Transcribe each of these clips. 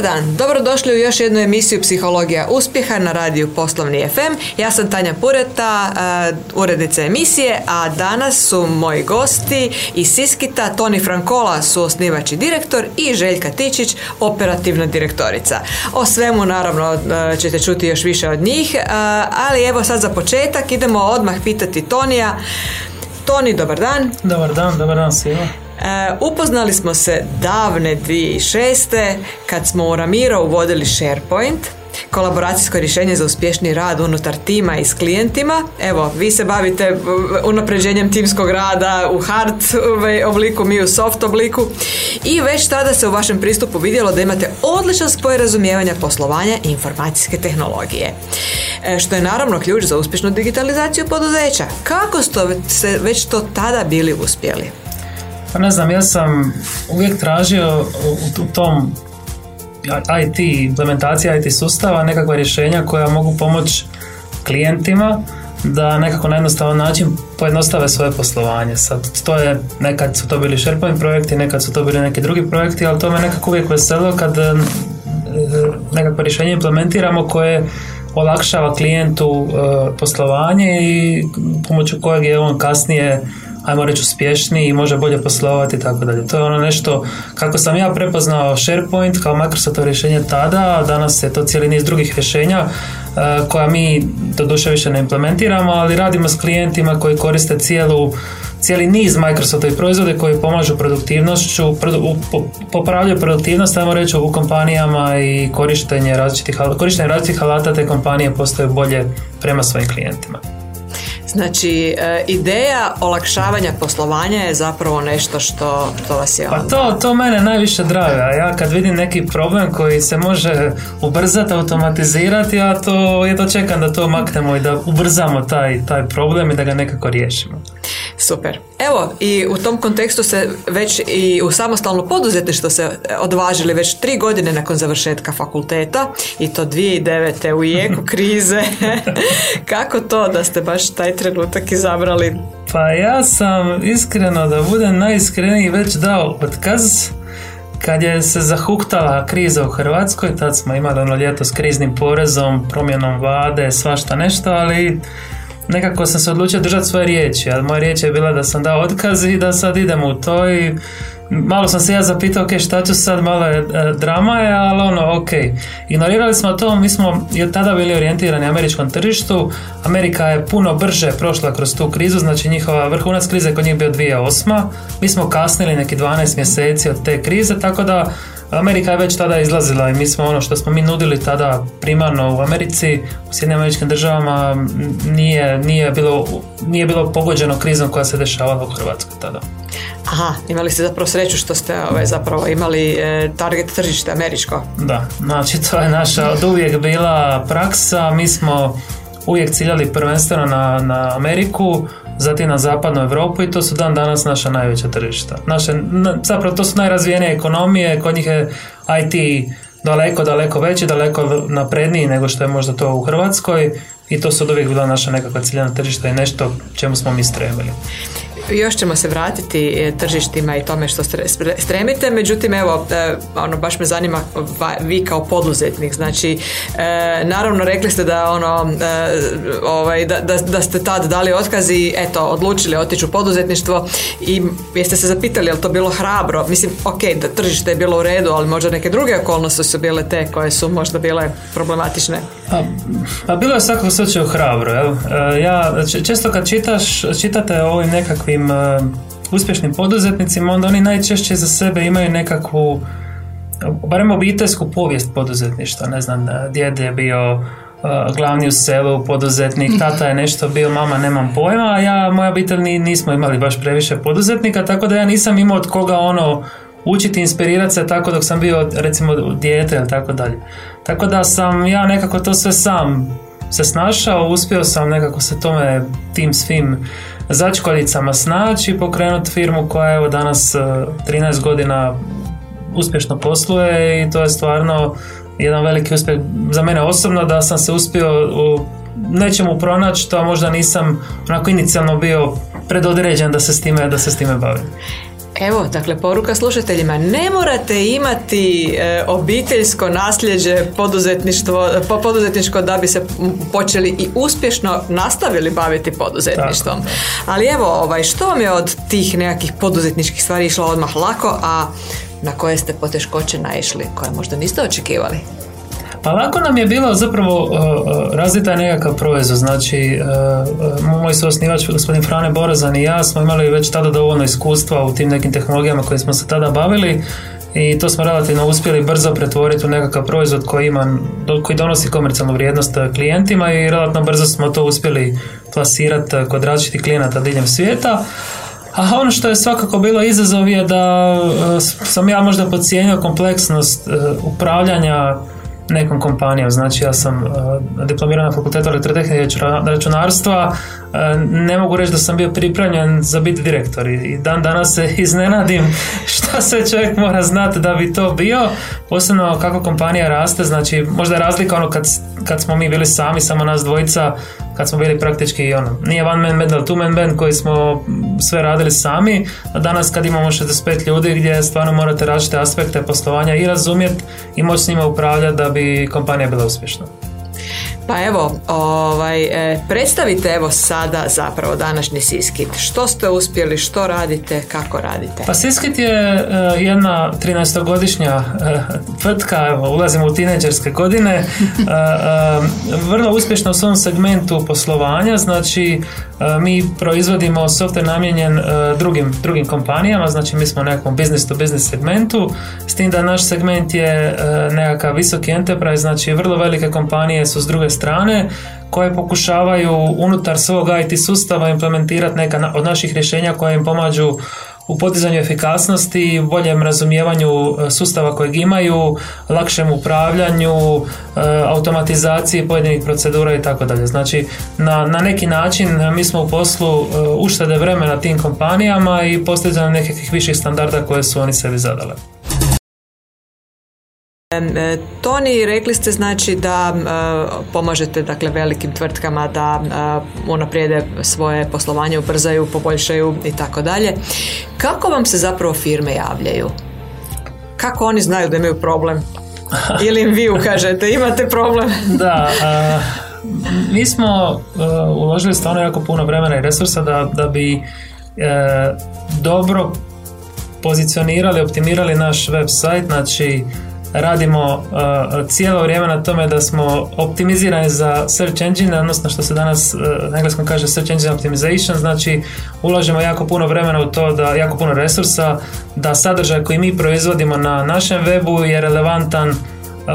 Dobar dan, dobrodošli u još jednu emisiju Psihologija uspjeha na radiju Poslovni FM. Ja sam Tanja Pureta, urednica emisije, a danas su moji gosti iz Syskita, Toni Frankola, suosnivač i direktor, i Željka Tičić, operativna direktorica. O svemu naravno ćete čuti još više od njih, ali evo sad za početak idemo odmah pitati Tonija. Toni, dobar dan. Dobar dan svima. Upoznali smo se davne 2006. kad smo u Ramiro uvodili SharePoint, kolaboracijsko rješenje za uspješni rad unutar tima i s klijentima. Evo, vi se bavite unapređenjem timskog rada u hard obliku, mi u soft obliku, i već tada se u vašem pristupu vidjelo da imate odličan spoj razumijevanja poslovanja i informacijske tehnologije, što je naravno ključ za uspješnu digitalizaciju poduzeća. Kako ste već to tada bili uspjeli? Pa ne znam, ja sam uvijek tražio u tom IT, implementacija IT sustava, nekakva rješenja koja mogu pomoći klijentima da nekako na jednostavan način pojednostave svoje poslovanje. Sad, to je, nekad su to bili SharePoint projekti, nekad su to bili neki drugi projekti, ali to me nekako uvijek veselilo kad nekakvo rješenje implementiramo koje olakšava klijentu poslovanje i pomoću kojeg je on kasnije, ajmo reći, uspješniji i može bolje poslovati i tako dalje. To je ono nešto kako sam ja prepoznao SharePoint kao Microsoftovo rješenje tada, a danas je to cijeli niz drugih rješenja koja mi doduše više ne implementiramo, ali radimo s klijentima koji koriste cijeli niz Microsoftovih proizvode koji pomažu produktivnošću, popravljaju produktivnost, ajmo reći, u kompanijama, i korištenje različitih alata te kompanije postaju bolje prema svojim klijentima. Znači, ideja olakšavanja poslovanja je zapravo nešto što vas je... Pa to mene najviše draga. Ja kad vidim neki problem koji se može ubrzati, automatizirati, ja to čekam da to maknemo i da ubrzamo taj problem i da ga nekako riješimo. Super. Evo, i u tom kontekstu se već i u samostalno poduzetništvo se odvažili već 3 godine nakon završetka fakulteta, i to 2009. u jeku krize. Kako to da ste baš taj trenutak izabrali? Pa ja sam iskreno, da budem najiskreniji, već dao otkaz kad je se zahuktala kriza u Hrvatskoj. Tad smo imali ono ljeto s kriznim porezom, promjenom vlade, svašta nešto, ali nekako sam se odlučio držati svoje riječi, ali moja riječ je bila da sam dao otkaz i da sad idem u to, i malo sam se ja zapitao, ok, šta ću sad, malo je drama, ali ono, ok. Ignorirali smo to, mi smo i tada bili orijentirani američkom tržištu. Amerika je puno brže prošla kroz tu krizu, znači njihova vrhunac krize kod njih bio 2008. Mi smo kasnili neki 12 mjeseci od te krize, tako da Amerika je već tada izlazila, i mi smo ono što smo mi nudili tada primarno u Americi, u SAD-u, nije bilo pogođeno krizom koja se dešavala u Hrvatskoj tada. Aha, imali ste zapravo sreću što ste zapravo imali target tržište američko. Da, znači to je naša od uvijek bila praksa. Mi smo uvijek ciljali prvenstveno na Ameriku, zatim na zapadnu Europu, i to su dan danas naša najveća tržišta. Zapravo to su najrazvijenije ekonomije, kod njih je IT daleko veći, daleko napredniji nego što je možda to u Hrvatskoj, i to su od uvijek bila naša nekakva ciljana tržišta i nešto čemu smo mi stremili. Još ćemo se vratiti tržištima i tome što stremite, međutim evo, ono, baš me zanima vi kao poduzetnik. Znači, naravno rekli ste da da ste tad dali otkaz i eto, odlučili otići u poduzetništvo, i jeste se zapitali je li to bilo hrabro? Mislim, ok, da tržište je bilo u redu, ali možda neke druge okolnosti su bile te koje su možda bile problematične. Pa bilo je u svakom slučaju hrabro, jel? Ja često kad čitate o ovim nekakvim uspješnim poduzetnicima, onda oni najčešće za sebe imaju nekakvu, barem obiteljsku povijest poduzetništva. Ne znam, djed je bio glavni u selu poduzetnik, tata je nešto bio, mama nemam pojma, a moja obitelj nismo imali baš previše poduzetnika, tako da ja nisam imao od koga ono učiti, inspirirati se, tako dok sam bio recimo dijete ili tako dalje. Tako da sam ja nekako to sve sam se snašao, uspio sam nekako se tome, tim svim začkoljicama snaći, pokrenuti firmu koja evo danas 13 godina uspješno posluje, i to je stvarno jedan veliki uspjeh za mene osobno da sam se uspio u nečemu pronaći što možda nisam onako inicijalno bio predodređen da se s time bavim. Evo, dakle, poruka slušateljima. Ne morate imati obiteljsko nasljeđe, poduzetničko da bi se počeli i uspješno nastavili baviti poduzetništvom. Tako. Ali evo, što vam je od tih nekakvih poduzetničkih stvari išlo odmah lako, a na koje ste poteškoće naišli, koje možda niste očekivali? Pa lako nam je bilo zapravo razvita nekakav provezu, znači moj suosnivač gospodin Frane Borazan i ja smo imali već tada dovoljno iskustva u tim nekim tehnologijama koje smo se tada bavili i to smo relativno uspjeli brzo pretvoriti u nekakav proizvod koji donosi komercijalnu vrijednost klijentima i relativno brzo smo to uspjeli plasirati kod različitih klijenata diljem svijeta. A ono što je svakako bilo izazov je da sam ja možda podcijenio kompleksnost upravljanja nekom kompanijom. Znači ja sam diplomirana na fakultetu elektrotehnike i računarstva, ne mogu reći da sam bio pripremljen za biti direktor i dan danas se iznenadim šta se čovjek mora znati da bi to bio, posebno kako kompanija raste. Znači možda je razlika ono kad smo mi bili samo nas dvojica, kad smo bili praktički nije one man band, ali two man band koji smo sve radili sami, a danas kad imamo 65 ljudi gdje stvarno morate različite aspekte poslovanja i razumjeti i moći s njima upravljati da bi kompanija bila uspješna. Pa evo, predstavite sada zapravo današnji Syskit. Što ste uspjeli, što radite, kako radite? Pa Syskit je jedna 13-godišnja tvrtka, ulazimo u tineđerske godine, vrlo uspješna u svom segmentu poslovanja, znači mi proizvodimo softver namijenjen drugim kompanijama, znači mi smo u nekakvom business to business segmentu, s tim da naš segment je nekakav visoki enterprise, znači vrlo velike kompanije su s druge strane koje pokušavaju unutar svog IT sustava implementirati neka od naših rješenja koja im pomažu u podizanju efikasnosti, boljem razumijevanju sustava kojeg imaju, lakšem upravljanju, automatizaciji pojedinih procedura itd. Znači, na neki način mi smo u poslu uštede vremena tim kompanijama i postizanju nekih viših standarda koje su oni sebi zadali. Toni, rekli ste znači da pomažete velikim tvrtkama da unaprijede svoje poslovanje, ubrzaju, poboljšaju i tako dalje. Kako vam se zapravo firme javljaju? Kako oni znaju da imaju problem? Ili im vi ukažete, imate problem? Da, mi smo uložili stvarno jako puno vremena i resursa da bi dobro pozicionirali, optimirali naš website, znači radimo cijelo vrijeme na tome da smo optimizirani za search engine, odnosno što se danas na engleskom kaže search engine optimization, znači ulažemo jako puno vremena u to, jako puno resursa, da sadržaj koji mi proizvodimo na našem webu je relevantan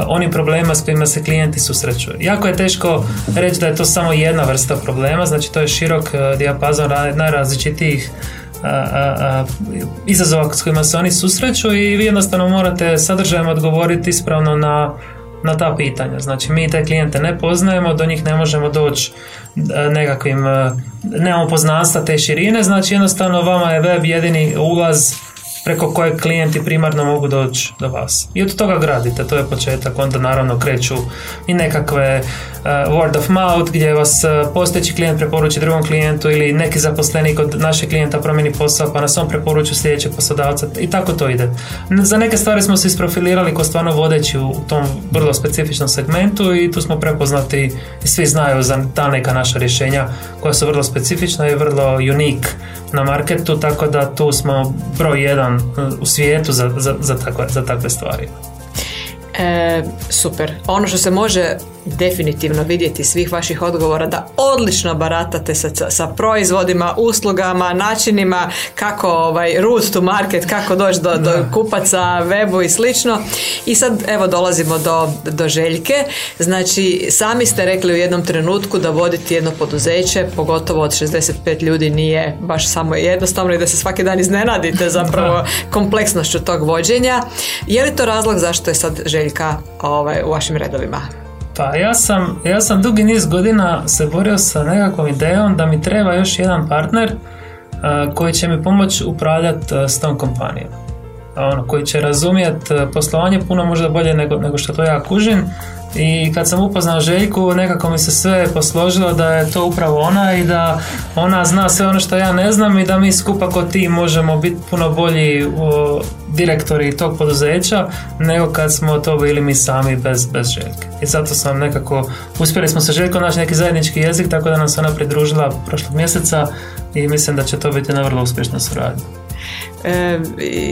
onim problemima s kojima se klijenti susreću. Jako je teško reći da je to samo jedna vrsta problema, znači to je širok dijapazon najrazličitijih izazova s kojima se oni susreću i vi jednostavno morate sadržajem odgovoriti ispravno na ta pitanja. Znači mi te klijente ne poznajemo, do njih ne možemo doći nemamo poznanstva te širine, znači jednostavno vama je web jedini ulaz preko kojeg klijenti primarno mogu doći do vas. I od toga gradite, to je početak, onda naravno kreću i nekakve word of mouth gdje vas postojeći klijent preporuči drugom klijentu ili neki zaposlenik od našeg klijenta promijeni posao pa nas on preporuči sljedećeg poslodavca i tako to ide. Za neke stvari smo se isprofilirali ko stvarno vodeći u tom vrlo specifičnom segmentu i tu smo prepoznati i svi znaju za ta neka naša rješenja koja su vrlo specifična i vrlo unique na marketu, tako da tu smo broj 1 u svijetu za takve stvari. Super. Ono što se može definitivno vidjeti svih vaših odgovora da odlično baratate sa proizvodima, uslugama, načinima kako route to market, kako doći do kupaca, webu i slično. I sad evo dolazimo do Željke. Znači sami ste rekli u jednom trenutku da voditi jedno poduzeće, pogotovo od 65 ljudi nije baš samo jednostavno i da se svaki dan iznenadite zapravo kompleksnošću tog vođenja. Je li to razlog zašto je sad Željka u vašim redovima? Pa ja sam dugi niz godina se borio sa nekakvom idejom da mi treba još jedan partner koji će mi pomoći upravljati s tom kompanijom. ono, koji će razumjeti poslovanje puno možda bolje nego što to ja kužim. I kad sam upoznao Željku, nekako mi se sve posložilo da je to upravo ona i da ona zna sve ono što ja ne znam i da mi skupa kao tim možemo biti puno bolji direktori tog poduzeća nego kad smo to bili mi sami bez Željke. I zato sam nekako, uspjeli smo sa Željkom naći neki zajednički jezik, tako da nam se ona pridružila prošlog mjeseca i mislim da će to biti vrlo uspješna suradnja.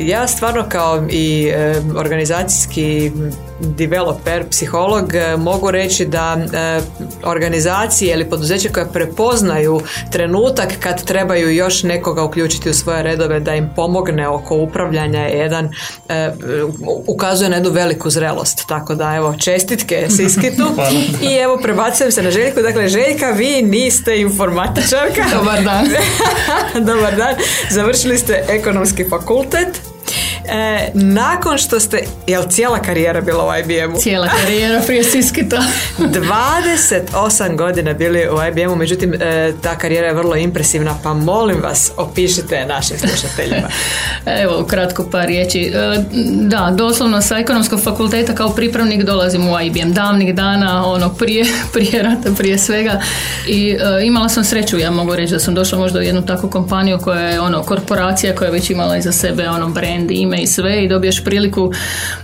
Ja stvarno kao i organizacijski developer, psiholog, mogu reći da organizacije ili poduzeće koje prepoznaju trenutak kad trebaju još nekoga uključiti u svoje redove da im pomogne oko upravljanja jedan ukazuje na jednu veliku zrelost. Tako da evo, čestitke Syskitu i evo prebacujem se na Željku. Dakle, Željka, vi niste informatičarka. Dobar dan. Dobar dan. Završili ste ekonomski fakultet. Nakon što ste, jel cijela karijera bila u IBM-u? Cijela karijera prije Syskita. 28 godina bili u IBM-u, međutim ta karijera je vrlo impresivna, pa molim vas opišite našim slušateljima. Evo ukratko par riječi. Da, doslovno sa ekonomskog fakulteta kao pripravnik dolazim u IBM davnih dana, ono prije rata, prije svega, i imala sam sreću, ja mogu reći da sam došla možda u jednu takvu kompaniju koja je ono korporacija koja je već imala iza sebe ono brand, ime i sve, i dobiješ priliku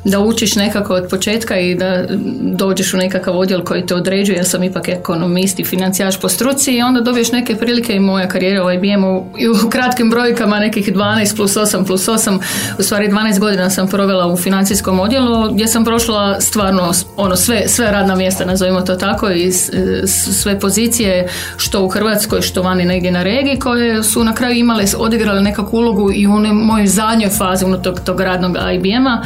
da učiš nekako od početka i da dođeš u nekakav odjel koji te određuje. Ja sam ipak ekonomist i financijaš po struci i onda dobiješ neke prilike, i moja karijera u IBM-u u kratkim brojkama nekih 12+8+8, u stvari 12 godina sam provela u financijskom odjelu gdje sam prošla stvarno ono sve radna mjesta, nazovimo to tako, i sve pozicije što u Hrvatskoj, što vani negdje na regiji, koje su na kraju imale, odigrale nekakvu ulogu i u mojoj zadnjoj fazi tog radnog IBM-a.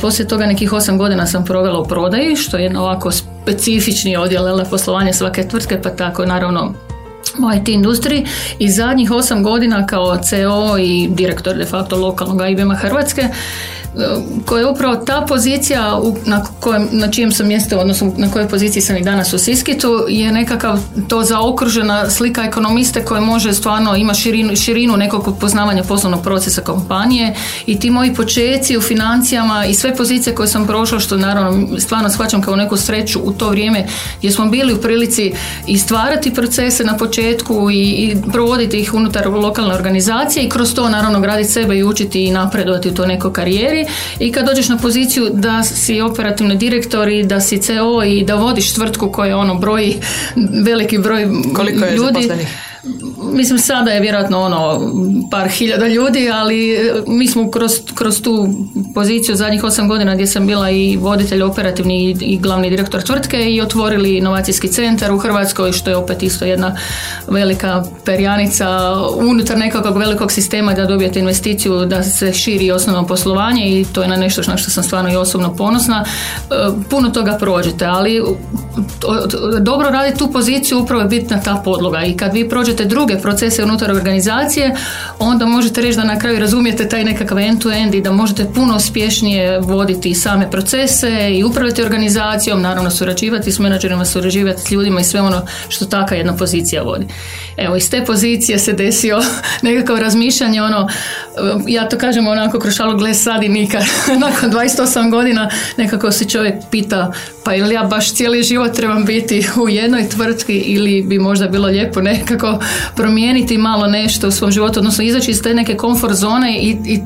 Poslije toga nekih 8 godina sam provela u prodaji, što je jedan ovako specifični odjel poslovanja svake tvrtke, pa tako naravno u IT industriji, i zadnjih 8 godina kao CEO i direktor de facto lokalnog IBM-a Hrvatske, koja je upravo ta pozicija na čijem sam mjestu, odnosno na kojoj poziciji sam i danas u Syskitu, je nekakav to zaokružena slika ekonomiste koja može stvarno, ima širinu nekog poznavanja poslovnog procesa kompanije, i ti moji počeci u financijama i sve pozicije koje sam prošla, što naravno stvarno shvaćam kao neku sreću u to vrijeme gdje smo bili u prilici i stvarati procese na početku i provoditi ih unutar lokalne organizacije i kroz to naravno graditi sebe i učiti i napredovati u to nekoj karijeri. I kad dođeš na poziciju da si operativni direktor i da si CEO i da vodiš tvrtku koja ono broji veliki broj ljudi. Koliko je zaposlenih? Mislim, sada je vjerojatno ono par hiljada ljudi, ali mi smo kroz tu poziciju zadnjih 8 godina gdje sam bila i voditelj operativni i glavni direktor tvrtke i otvorili inovacijski centar u Hrvatskoj, što je opet isto jedna velika perjanica unutar nekakvog velikog sistema da dobijete investiciju, da se širi osnovno poslovanje, i to je na nešto na što sam stvarno i osobno ponosna. Puno toga prođete, ali dobro raditi tu poziciju upravo je bitna ta podloga, i kad vi prođete druge procese unutar organizacije, onda možete reći da na kraju razumijete taj nekakav end-to-end i da možete puno uspješnije voditi same procese i upravljati organizacijom, naravno surađivati s menadžerima, surađivati s ljudima i sve ono što taka jedna pozicija vodi. Evo, iz te pozicije se desio nekakav razmišljanje, ono, ja to kažem onako kroz šalu, gle sad i nikad. Nakon 28 godina nekako se čovjek pita, pa ili ja baš cijeli život trebam biti u jednoj tvrtki ili bi možda bilo lijepo nekako promijeniti malo nešto u svom životu, odnosno izaći iz te neke komfort zone, i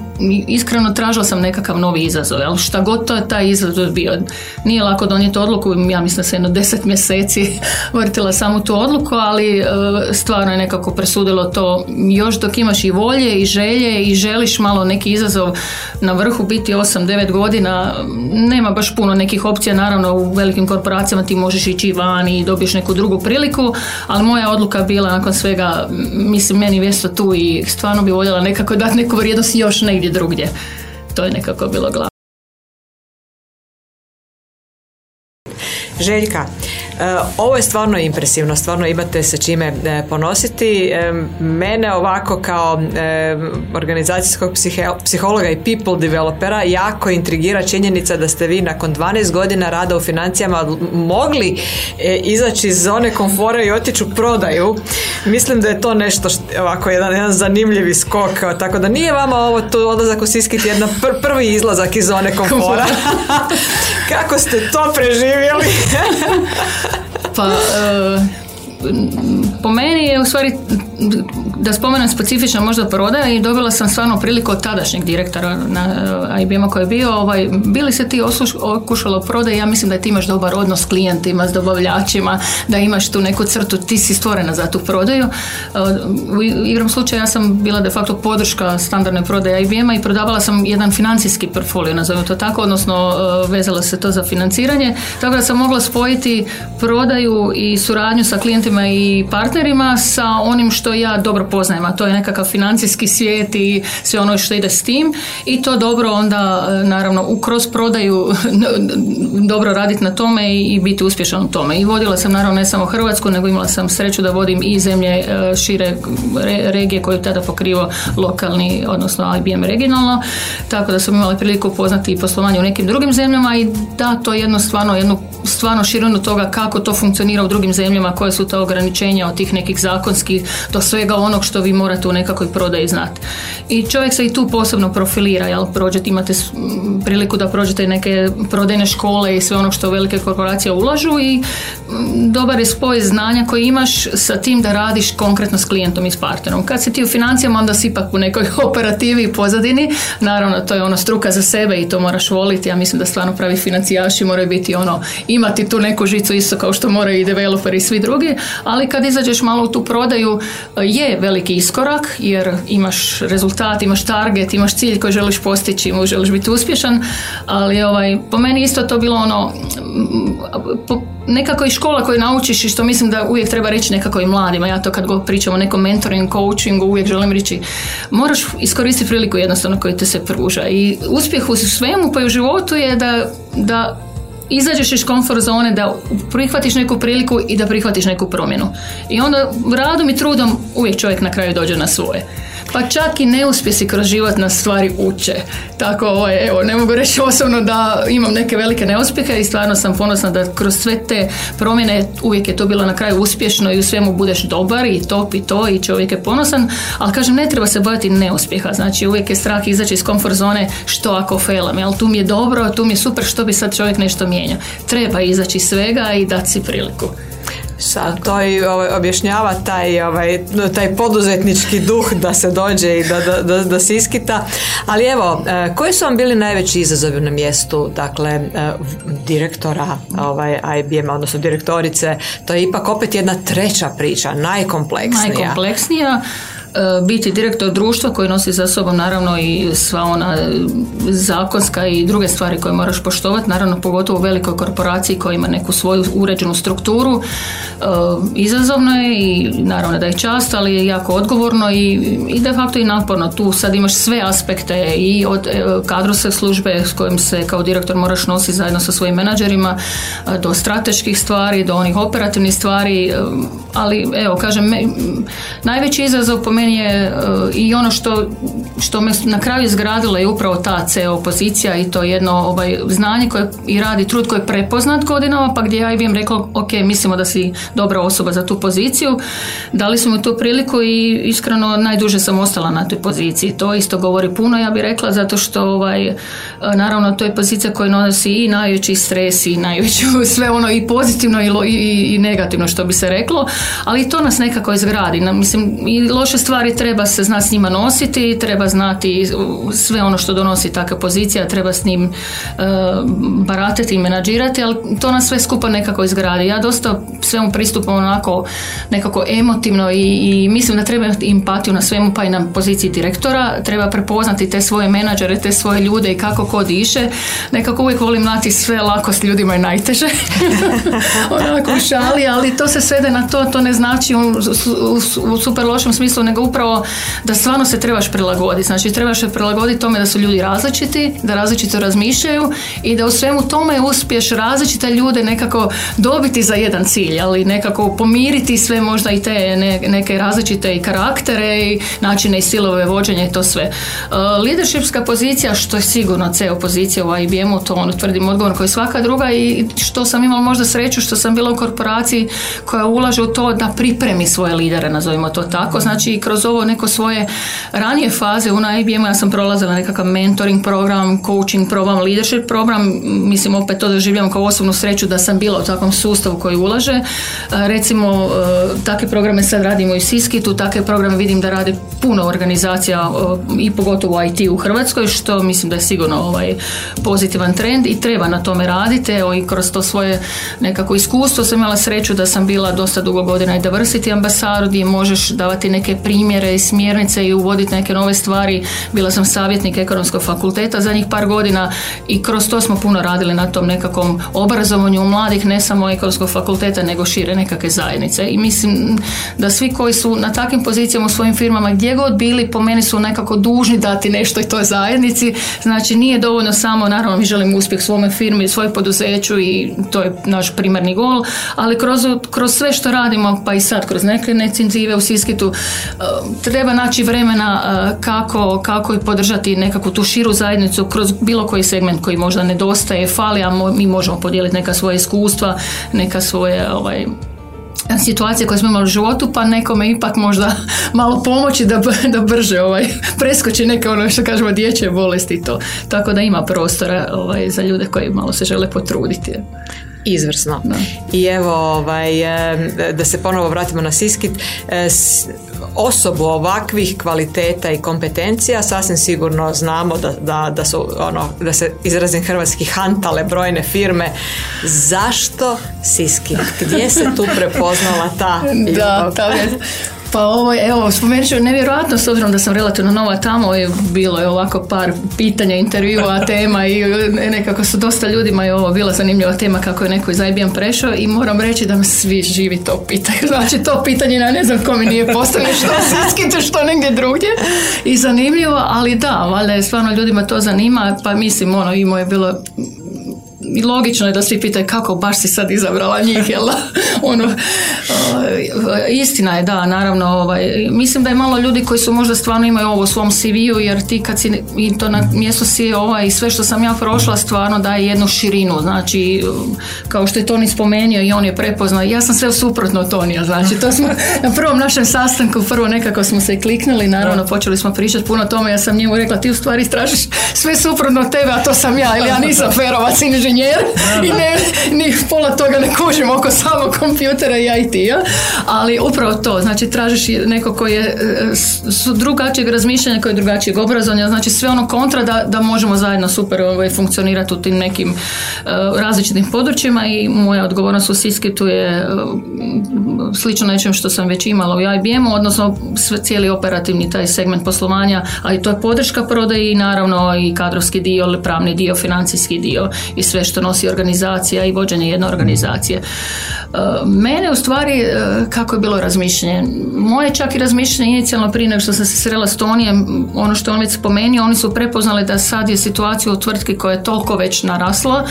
iskreno tražila sam nekakav novi izazov, ali šta god to je taj izazov bio. Nije lako donijeti odluku, ja mislim se jedno 10 mjeseci vrtila samo tu odluku, ali stvarno je nekako presudilo to, još dok imaš i volje i želje i želiš malo neki izazov na vrhu biti 8-9 godina, nema baš puno nekih opcija, naravno u velikim korporacijama ti možeš ići van i dobiješ neku drugu priliku, ali moja odluka bila nakon svega, mislim, meni mjesto tu i stvarno bi voljela nekako dati neku vrijednost još negdje drugdje. To je nekako bilo glavno. Željka, Ovo je stvarno impresivno, stvarno imate se čime ponositi. Mene ovako kao organizacijskog psihologa i people developera jako intrigira činjenica da ste vi nakon 12 godina rada u financijama mogli izaći iz zone komfora i otići u prodaju. Mislim da je to nešto ovako jedan zanimljivi skok, tako da nije vama ovo tu odlazak u Syskit jedan prvi izlazak iz zone komfora. Kako ste to preživjeli? Pa, po meni je u stvari, da spomenem specifično možda prodaja, i dobila sam stvarno priliku od tadašnjeg direktora na IBM-a koji je bio, bili se ti okušalo prodaje, ja mislim da ti imaš dobar odnos s klijentima, s dobavljačima, da imaš tu neku crtu, ti si stvorena za tu prodaju. U igrom slučaju ja sam bila de facto podrška standardne prodaje IBM-a i prodavala sam jedan financijski portfolio, nazovimo to tako, odnosno vezala se to za financiranje, tako da sam mogla spojiti prodaju i suradnju sa klijentima i partnerima sa onim što ja dobro poznajem, a to je nekakav financijski svijet i sve ono što ide s tim, i to dobro onda naravno kroz prodaju dobro raditi na tome i biti uspješan u tome. I vodila sam naravno ne samo Hrvatsku, nego imala sam sreću da vodim i zemlje šire regije koju tada pokrivao lokalni, odnosno IBM regionalno, tako da sam imala priliku poznati i poslovanje u nekim drugim zemljama i da to jednu stvarno širinu toga kako to funkcionira u drugim zemljama, koje su ta ograničenja od tih nekih zakonskih do svega onog što vi morate u nekakvoj prodaji znati. I čovjek se i tu posebno profilira, jel? Imate priliku da prođete neke prodajne škole i sve ono što velike korporacije ulažu, i dobar je spoj znanja koji imaš sa tim da radiš konkretno s klijentom i s partnerom. Kad si ti u financijama, onda si ipak u nekoj operativi i pozadini. Naravno, to je ono struka za sebe i to moraš voliti. Ja mislim da stvarno pravi financijaši moraju biti imati tu neku žicu isto kao što moraju i developeri i svi drugi, ali kad izađeš malo u tu prodaju je veliki iskorak jer imaš rezultat, imaš target, imaš cilj koji želiš postići, želiš biti uspješan, ali po meni isto to bilo nekako i škola koju naučiš, i što mislim da uvijek treba reći nekako i mladima, ja to kad pričam o nekom mentoring, coachingu, uvijek želim reći moraš iskoristiti priliku jednostavno koju te se pruža, i uspjeh u svemu pa i u životu je da izađeš iz komfort zone, da prihvatiš neku priliku i da prihvatiš neku promjenu. I onda radom i trudom uvijek čovjek na kraju dođe na svoje. Pa čak i neuspjesi kroz život nas stvari uče. Tako, ne mogu reći osobno da imam neke velike neuspjehe i stvarno sam ponosna da kroz sve te promjene uvijek je to bilo na kraju uspješno i u svemu budeš dobar i top i to, i čovjek je ponosan, ali kažem ne treba se bojati neuspjeha, znači uvijek je strah izaći iz komfort zone, što ako failam, jel tu mi je dobro, tu mi je super, što bi sad čovjek nešto mijenja. Treba izaći iz svega i dati si priliku. To i objašnjava taj poduzetnički duh da se dođe i da se iskita. Ali evo, koji su vam bili najveći izazovi na mjestu, dakle, direktora IBM-a, odnosno direktorice? To je ipak opet jedna treća priča, najkompleksnija. Biti direktor društva koji nosi za sobom naravno i sva ona zakonska i druge stvari koje moraš poštovati, naravno pogotovo u velikoj korporaciji koja ima neku svoju uređenu strukturu, izazovno je i naravno da je čast, ali je jako odgovorno i de facto i naporno. Tu sad imaš sve aspekte i od kadrovske službe s kojim se kao direktor moraš nositi zajedno sa svojim menadžerima, do strateških stvari, do onih operativnih stvari, ali evo kažem, najveći izazov po meni je i ono što me na kraju izgradilo je upravo ta CEO pozicija i to jedno znanje koje i radi trud koji je prepoznat godinama, pa gdje ja IBM rekla ok, mislimo da si dobra osoba za tu poziciju, dali smo mi tu priliku i iskreno najduže sam ostala na toj poziciji. To isto govori puno, ja bih rekla, zato što naravno to je pozicija koja nosi i najveći stres i najveću sve ono i pozitivno i negativno što bi se reklo, ali to nas nekako izgradi. Mislim, i loše stvari treba se znati s njima nositi, treba znati sve ono što donosi takva pozicija, treba s njim baratati i menadžirati, ali to nas sve skupa nekako izgradi. Ja dosta svemu pristupam onako nekako emotivno i mislim da treba empatiju na svemu, pa i na poziciji direktora, treba prepoznati te svoje menadžere, te svoje ljude i kako ko diše. Nekako uvijek volim naći sve lako s ljudima i najteže. Onako šali, ali to se svede na to ne znači u super lošem smislu, nego upravo da stvarno se trebaš prilagoditi. Znači, trebaš se prilagoditi tome da su ljudi različiti, da različito razmišljaju i da u svemu tome uspješ različite ljude nekako dobiti za jedan cilj, ali nekako pomiriti sve možda i te neke različite i karaktere i načine i silove vođenja i to sve. Leadershipska pozicija, što je sigurno CEO pozicija u IBM-u, to ono tvrdim odgovorno kao i svaka druga, i što sam imala možda sreću što sam bila u korporaciji koja ulaže u to da pripremi svoje lidere, nazovimo to tako. Znači, kroz ovo neko svoje ranije faze u IBM-u ja sam prolazila nekakav mentoring program, coaching program, leadership program. Mislim, opet to doživljam kao osobnu sreću da sam bila u takvom sustavu koji ulaže. Recimo, takve programe sad radimo i u Syskitu, takve programe vidim da rade puno organizacija i pogotovo IT u Hrvatskoj, što mislim da je sigurno pozitivan trend i treba na tome raditi. Evo, i kroz to svoje nekako iskustvo sam imala sreću da sam bila dosta dugo godina i diversity ambasador, gdje možeš davati neke primjere i smjernice i uvoditi neke nove stvari. Bila sam savjetnik Ekonomskog fakulteta zadnjih par godina i kroz to smo puno radili na tom nekakvom obrazovanju mladih, ne samo Ekonomskog fakulteta, nego šire nekakve zajednice. I mislim da svi koji su na takvim pozicijama u svojim firmama, gdje god bili, po meni su nekako dužni dati nešto i toj zajednici. Znači, nije dovoljno samo, naravno mi želim uspjeh svome firmi, svoj poduzeću i to je naš primarni gol, ali kroz sve što radimo, pa i sad kroz neke inicijative u Syskitu, treba naći vremena kako i podržati nekakvu tu širu zajednicu kroz bilo koji segment koji možda nedostaje, fali, a mi možemo podijeliti neka svoja iskustva, neka svoje situacije koje smo imali u životu, pa nekome ipak možda malo pomoći da brže preskoči neke, ono što kažemo, dječje bolesti i to. Tako da ima prostora za ljude koji malo se žele potruditi. Izvrsno. Da. I evo, da se ponovo vratimo na Syskit, osobu ovakvih kvaliteta i kompetencija sasvim sigurno znamo da su, da se izrazim hrvatski, hantale brojne firme. Zašto Syskit? Gdje se tu prepoznala ta ljubav? Pa spomenut ću nevjerojatno, s obzirom da sam relativno nova tamo, bilo je ovako par pitanja, intervjua, tema i nekako su dosta ljudima je bila zanimljiva tema kako je neko iz IBM prešao i moram reći da me svi živi to pitaju. Znači, to pitanje ne znam ko mi nije postavio, što Syskitu, što negdje drugdje, i zanimljivo, ali da, valjda stvarno ljudima to zanima, pa mislim i moje bilo... I logično je da svi pitaju kako baš si sad izabrala njih, jel? Istina je, da, naravno. Mislim da je malo ljudi koji su možda stvarno imaju ovo u svom CV-u, jer ti kad si i to na mjestu si i sve što sam ja prošla stvarno daje jednu širinu. Znači, kao što je Toni spomenuo i on je prepoznao, ja sam sve suprotno Tonija. Znači, to smo na prvom našem sastanku prvo nekako smo se kliknuli, naravno počeli smo pričati puno o tome, ja sam njemu rekla ti u stvari tražiš sve suprotno tebe, a to sam ja, ili ja nisam ferovac, inženjer. I ni pola toga ne kužim oko samog kompjutera i IT-a, ali upravo to, znači tražiš neko koji je drugačijeg razmišljanja, koji je drugačijeg obrazovanja, znači sve ono kontra da možemo zajedno super funkcionirati u tim nekim različitim područjima. I moja odgovornost u Syskitu je slično nečem što sam već imala u IBM-u, odnosno cijeli operativni taj segment poslovanja, ali to je podrška prodaji, naravno i kadrovski dio, pravni dio, financijski dio i sve što nosi organizacija i vođenje jedne organizacije. Mene u stvari, kako je bilo razmišljanje? Moje čak i razmišljanje inicijalno prije nego što sam se srela s Tonijem, ono što on već spomenuo, oni su prepoznali da sad je situacija u tvrtki koja je toliko već narasla,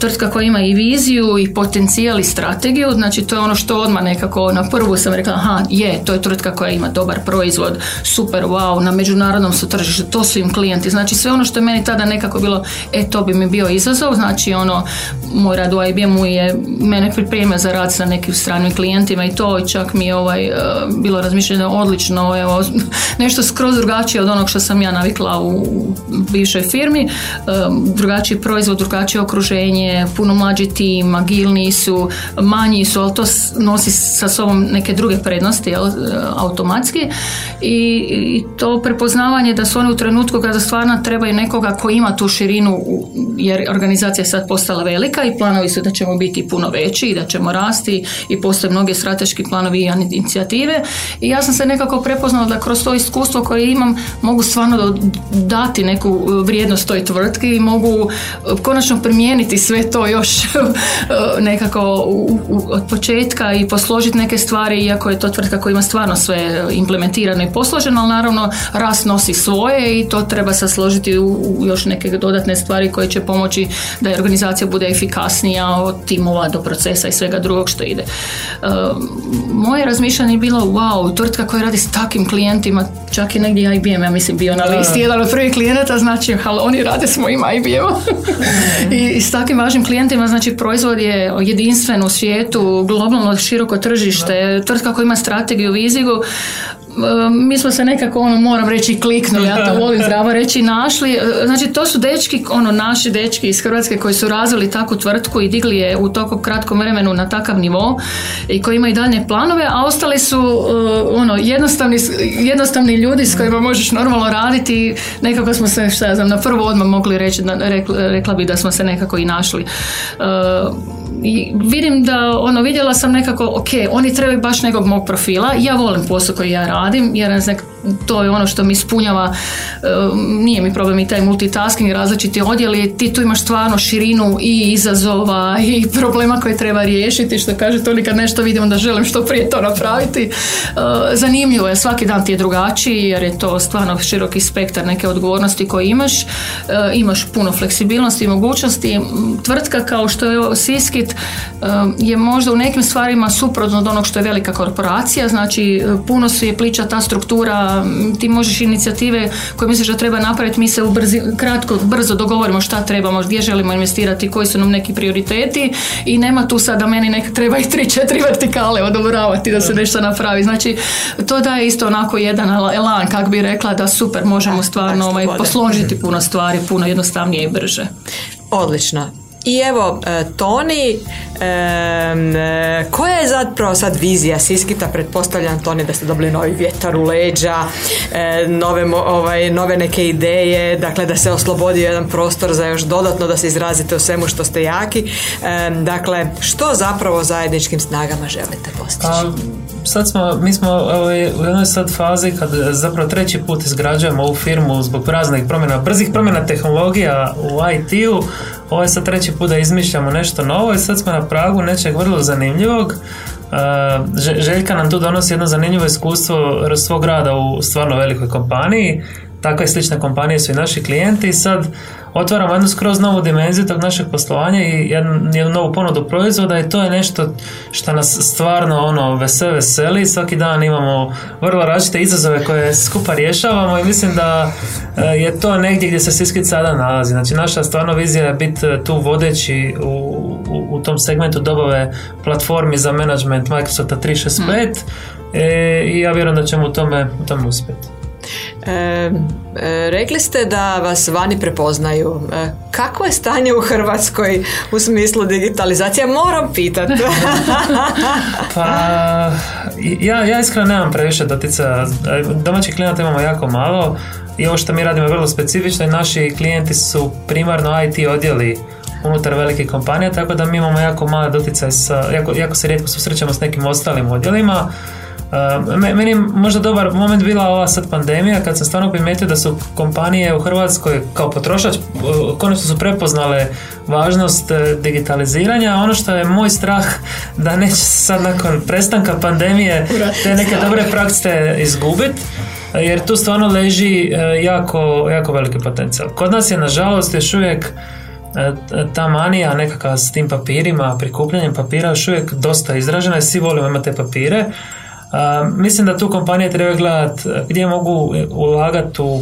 tvrtka koja ima i viziju i potencijal i strategiju, znači to je ono što odmah nekako na prvu sam rekla, to je tvrtka koja ima dobar proizvod, super, wow, na međunarodnom su tržištu, to su im klijenti, znači sve ono što je meni tada nekako bilo, to bi mi bio izazov, znači moj rad u IBM-u je mene pripremio za rad sa nekim stranim klijentima i to čak mi je bilo razmišljeno odlično, nešto skroz drugačije od onog što sam ja navikla u bivšoj firmi, drugačiji proizvod, drugačije okruženje, puno mlađi tim, agilniji su, manji su, ali to nosi sa sobom neke druge prednosti, automatski, i to prepoznavanje da su oni u trenutku kada stvarno trebaju nekoga koji ima tu širinu, jer organizacija sad postala velika i planovi su da ćemo biti puno veći i da ćemo rasti i postoje mnoge strateški planovi i inicijative i ja sam se nekako prepoznala da kroz to iskustvo koje imam mogu stvarno dati neku vrijednost toj tvrtki i mogu konačno primijeniti sve to još nekako od početka i posložiti neke stvari, iako je to tvrtka koja ima stvarno sve implementirano i posloženo, ali naravno rast nosi svoje i to treba sasložiti u još neke dodatne stvari koje će pomoći da organizacija bude efikasnija od timova do procesa i svega drugog što ide. Moje razmišljanje je bilo, wow, tvrtka koja radi s takvim klijentima, čak i negdje IBM, ja mislim, bio na listi, jedan od prvih klijenata, znači, ali oni rade s mojim IBM-om i s takvim važnim klijentima, znači, proizvod je jedinstven u svijetu, globalno široko tržište, tvrtka koja ima strategiju, viziju. Mi smo se nekako, moram reći, kliknuli, ja to volim zdravo reći, našli. Znači, to su dečki, naši dečki iz Hrvatske koji su razvili takvu tvrtku i digli je u toliko kratkom vremenu na takav nivo i koji imaju daljnje planove, a ostali su jednostavni ljudi s kojima možeš normalno raditi. Nekako smo se, na prvo odmah mogli reći, rekla bi da smo se nekako i našli. I vidim da, vidjela sam nekako, ok, oni trebaju baš nekog mog profila, ja volim posao koji ja radim, jer to je što mi ispunjava, nije mi problem i taj multitasking, različiti odjeli, ti tu imaš stvarno širinu i izazova i problema koje treba riješiti, što kaže Toni, kad nešto vidim da želim što prije to napraviti. Zanimljivo je, svaki dan ti je drugačiji, jer je to stvarno široki spektar neke odgovornosti koje imaš, imaš puno fleksibilnosti i mogućnosti. Tvrtka kao što je Syskit je možda u nekim stvarima suprotno od onog što je velika korporacija, znači puno se je plića ta struktura, ti možeš inicijative koje misliš da treba napraviti, mi se brzo dogovorimo šta trebamo, gdje želimo investirati, koji su nam neki prioriteti i nema tu sada meni treba i 3-4 vertikale odobravati da se nešto napravi, znači to daje isto onako jedan elan, kako bi rekla, da super, možemo stvarno posložiti puno stvari, puno jednostavnije i brže. Odlično. I evo, Toni, koja je zapravo sad vizija Syskita? Pretpostavljam, Toni, da ste dobili novi vjetar u leđa, nove neke ideje, dakle da se oslobodi jedan prostor za još dodatno da se izrazite u svemu što ste jaki. Dakle, što zapravo zajedničkim snagama želite postići? Mi smo u jednoj sad fazi kad zapravo treći put izgrađujemo ovu firmu zbog raznih promjena, brzih promjena tehnologija u IT-u. Ovo je sad treći put da izmišljamo nešto novo i sad smo na pragu nečeg vrlo zanimljivog. Željka nam tu donosi jedno zanimljivo iskustvo svog rada u stvarno velikoj kompaniji. Takve slične kompanije su i naši klijenti i sad otvaramo jednu skroz novu dimenziju tog našeg poslovanja i jednu novu ponudu proizvoda i to je nešto što nas stvarno veseli. Svaki dan imamo vrlo različite izazove koje skupa rješavamo i mislim da je to negdje gdje se Syskit sada nalazi. Znači, naša stvarno vizija je biti tu vodeći u tom segmentu dobave platformi za management Microsofta 365 i ja vjerujem da ćemo u tome uspjeti. Rekli ste da vas vani prepoznaju. Kako je stanje u Hrvatskoj u smislu digitalizacije? Moram pitati. Ja iskreno nemam previše dotica. Domaćih klijenata imamo jako malo i ovo što mi radimo je vrlo specifično i naši klijenti su primarno IT odjeli unutar velike kompanije, tako da mi imamo jako mala dotica, jako se rijetko susrećemo s nekim ostalim odjelima. Meni je možda dobar moment bila ova sad pandemija kad sam stvarno primijetio da su kompanije u Hrvatskoj kao potrošač konačno su prepoznale važnost digitaliziranja. Ono što je moj strah da neće sad nakon prestanka pandemije te neke dobre prakse izgubiti, jer tu stvarno leži jako, jako veliki potencijal. Kod nas je nažalost još uvijek ta manija nekakva s tim papirima, prikupljanjem papira još uvijek dosta izražena i svi volimo imati te papire. Mislim da tu kompanije treba gledati gdje mogu ulagati u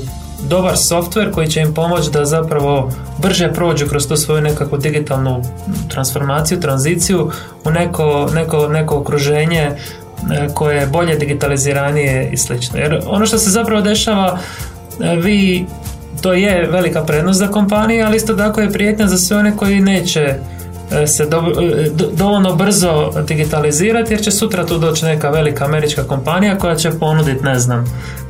dobar software koji će im pomoći da zapravo brže prođu kroz tu svoju nekakvu digitalnu transformaciju, tranziciju u neko okruženje koje je bolje digitaliziranije i slično. Jer ono što se zapravo dešava, to je velika prednost za kompanije, ali isto tako je prijetnja za sve one koji neće se dovoljno brzo digitalizirati, jer će sutra tu doći neka velika američka kompanija koja će ponuditi,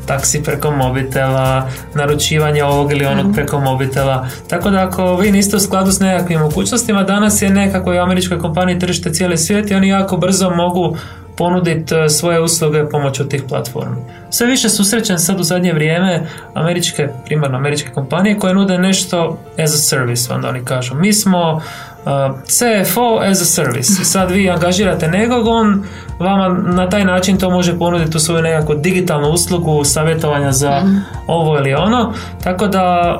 taksi preko mobitela, naručivanje ovog ili onog preko mobitela. Tako da ako vi niste u skladu s nekakvim mogućnostima, danas je nekakvoj američkoj kompaniji tržište cijeli svijet i oni jako brzo mogu ponuditi svoje usluge pomoću tih platformi. Sve više susrećem sad u zadnje vrijeme američke, primarno američke kompanije koje nude nešto as a service, onda oni kažu. Mi smo CFO as a service. Sad vi angažirate nekog, on vama na taj način to može ponuditi u svoju nekakvu digitalnu uslugu savjetovanja za ovo ili ono. Tako da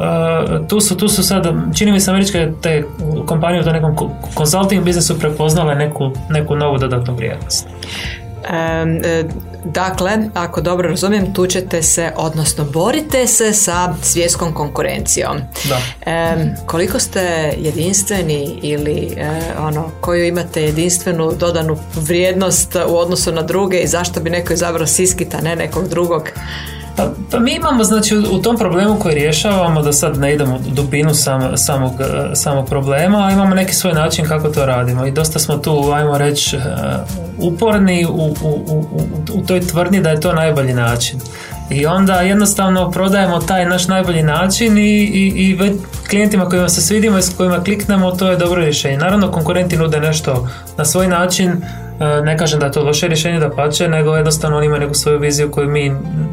tu su sad, čini mi se, američke te kompanije u to nekom consulting biznesu prepoznale neku novu dodatnu vrijednost. Dakle, ako dobro razumijem, tučete se, odnosno borite se sa svjetskom konkurencijom. Da. Koliko ste jedinstveni ili koju imate jedinstvenu dodanu vrijednost u odnosu na druge i zašto bi neko izabrao Syskita, ne nekog drugog? Pa mi imamo, znači, u tom problemu koji rješavamo, da sad ne idemo u dubinu samog problema, a imamo neki svoj način kako to radimo i dosta smo tu, ajmo reći, uporni u toj tvrdnji da je to najbolji način. I onda jednostavno prodajemo taj naš najbolji način i klijentima kojima se svidimo i s kojima kliknemo, to je dobro rješenje. Naravno, konkurenti nude nešto na svoj način, ne kažem da je to loše rješenje, da pače, nego jednostavno on ima neku svoju viziju koju mi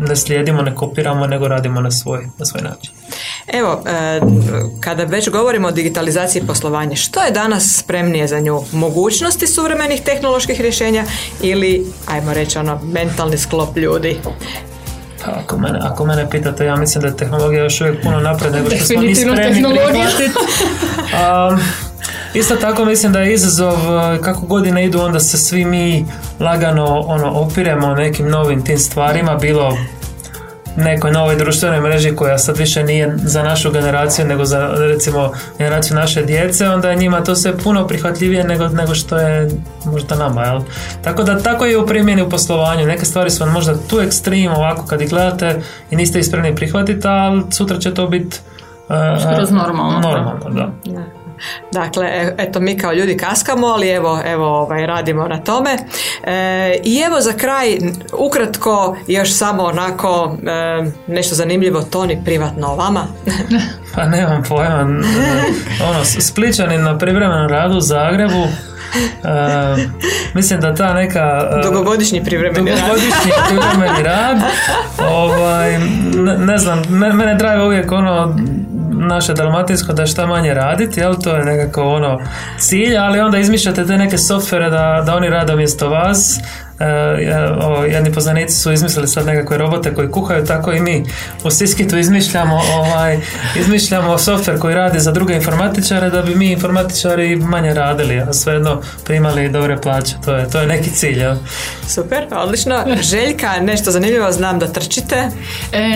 ne slijedimo, ne kopiramo, nego radimo na svoj način. Evo, kada već govorimo o digitalizaciji poslovanja, što je danas spremnije za nju? Mogućnosti suvremenih tehnoloških rješenja ili, ajmo reći, mentalni sklop ljudi? Ako mene pitate, ja mislim da je tehnologija još uvijek puno napred nego što smo mi spremni prihvatiti. Isto tako mislim da je izazov, kako godine idu, onda se svi mi lagano opiremo nekim novim tim stvarima, bilo nekoj novoj društvenoj mreži koja sad više nije za našu generaciju nego za, recimo, generaciju naše djece, onda je njima to sve puno prihvatljivije nego što je možda nama, jel? Tako da tako je u primjeni u poslovanju, neke stvari su možda tu ekstrem ovako kad ih gledate i niste ispravni prihvatiti, ali sutra će to biti skroz normalno, da. Dakle, eto, mi kao ljudi kaskamo, ali evo, radimo na tome. I evo za kraj, ukratko, još samo onako nešto zanimljivo, Toni, privatno o vama. Pa nemam pojma. Spličanin na privremenom radu u Zagrebu. Mislim da ta neka dugogodišnji privremeni rad ne znam, mene drive uvijek naše dalmatinsko, da šta manje raditi, jel, to je nekako cilj, ali onda izmišljate te neke softvere da oni rade umjesto vas. Jedni poznanici su izmislili sad nekakve robote koji kuhaju, tako i mi u Syskitu izmišljamo softver koji radi za druge informatičare da bi mi informatičari manje radili, a svejedno primali dobre plaće. To je neki cilj, jel? Super, odlično. Željka, nešto zanimljivo, znam da trčite.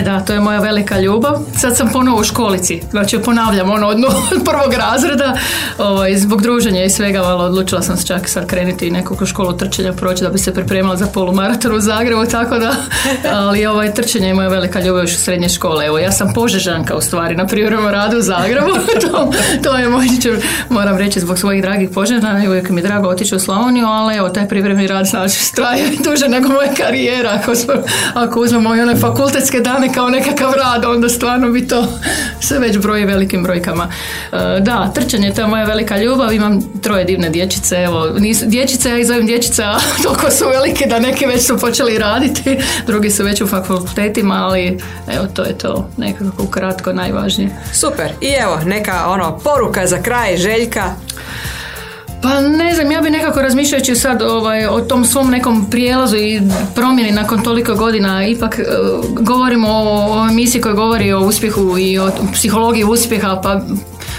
Da, to je moja velika ljubav. Sad sam ponovo u školici, znači ponavljam od prvog razreda, zbog druženja i svega, ali odlučila sam čak sad krenuti i nekakvu školu trčanja proći da bi se pripremila za polumaraton u Zagrebu, tako da, ali trčanje je moja velika ljubav još u srednje škole. Evo, ja sam Požežanka u stvari, na privremenom radu u Zagrebu, to je moram reći zbog svojih dragih Požežana, i uvijek mi drago otići u Slavoniju, ali evo, taj privremeni rad, znači, traje duže nego moja karijera, ako uzmemo i one fakultetske dane kao nekakav rad, onda stvarno bi to sve već broji velikim brojkama. Da, trčanje, to je moja velika ljubav, imam 3 divne dječice, evo, dječice, ja ih zovem dječica, toliko su velike da neki već su počeli raditi, drugi su već u fakultetima, ali evo, to je to nekako ukratko najvažnije. Super, i evo neka poruka za kraj, Željka. Pa ne znam, ja bi nekako razmišljajući sad o tom svom nekom prijelazu i promjeni nakon toliko godina, ipak govorimo o emisiji koja govori o uspjehu i o psihologiji uspjeha, pa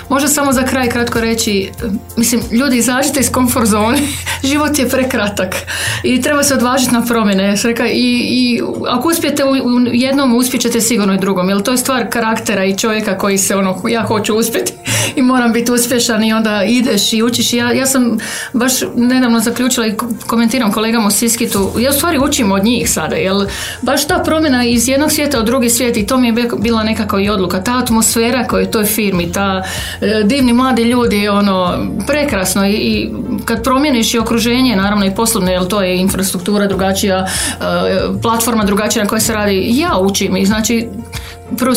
možda samo za kraj kratko reći, mislim, ljudi, izađite iz komfort zone, život je prekratak i treba se odvažiti na promjene. I ako uspijete u jednom, uspjećete sigurno i drugom, jer to je stvar karaktera i čovjeka koji se ja hoću uspjeti i moram biti uspješan i onda ideš i učiš. Ja sam baš nedavno zaključila i komentiram kolegama u Syskitu, ja u stvari učim od njih sada, jer baš ta promjena iz jednog svijeta u drugi svijet, i to mi je bila nekako i odluka, ta atmosfera koja je u toj firmi, ta divni mladi ljudi, ono, prekrasno, i kad promijeniš i okruženje, naravno i poslovno, jer to je infrastruktura drugačija, platforma drugačija na kojoj se radi, ja učim i znači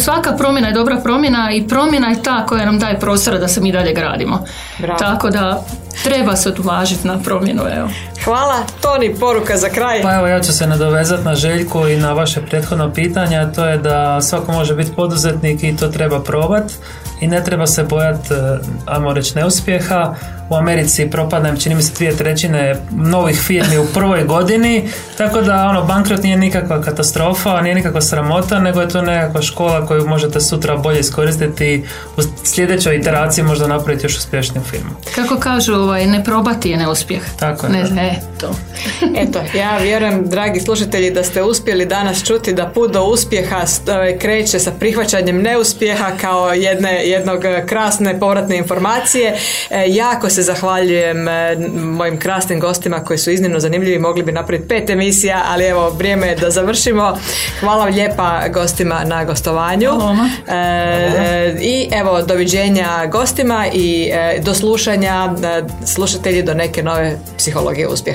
svaka promjena je dobra promjena i promjena je ta koja nam daje prostora da se mi dalje gradimo. Bravo. Tako da treba se odvažiti na promjenu, evo. Hvala. Toni, poruka za kraj. Pa evo, ja ću se nadovezati na Željku i na vaše prethodno pitanje, a to je da svako može biti poduzetnik i to treba probati i ne treba se bojati, ajmo reći, neuspjeha. U Americi propadne, čini mi se, 2/3 novih firmi u prvoj godini, tako da ono, bankrot nije nikakva katastrofa, nije nikakva sramota, nego je to nekakva škola koju možete sutra bolje iskoristiti u sljedećoj iteraciji, možda napraviti još uspješniju firmu. Kako kažu, ne probati je neuspjeh. Tako je. Eto, ja vjerujem, dragi slušatelji, da ste uspjeli danas čuti da put do uspjeha kreće sa prihvaćanjem neuspjeha kao jednog krasne povratne informacije. Jako se zahvaljujem mojim krasnim gostima koji su iznimno zanimljivi, mogli bi napraviti 5 emisija, ali evo, vrijeme je da završimo. Hvala lijepa gostima na gostovanju. I evo, doviđenja gostima i do slušanja, slušatelji, do neke nove Psihologije uspjeha.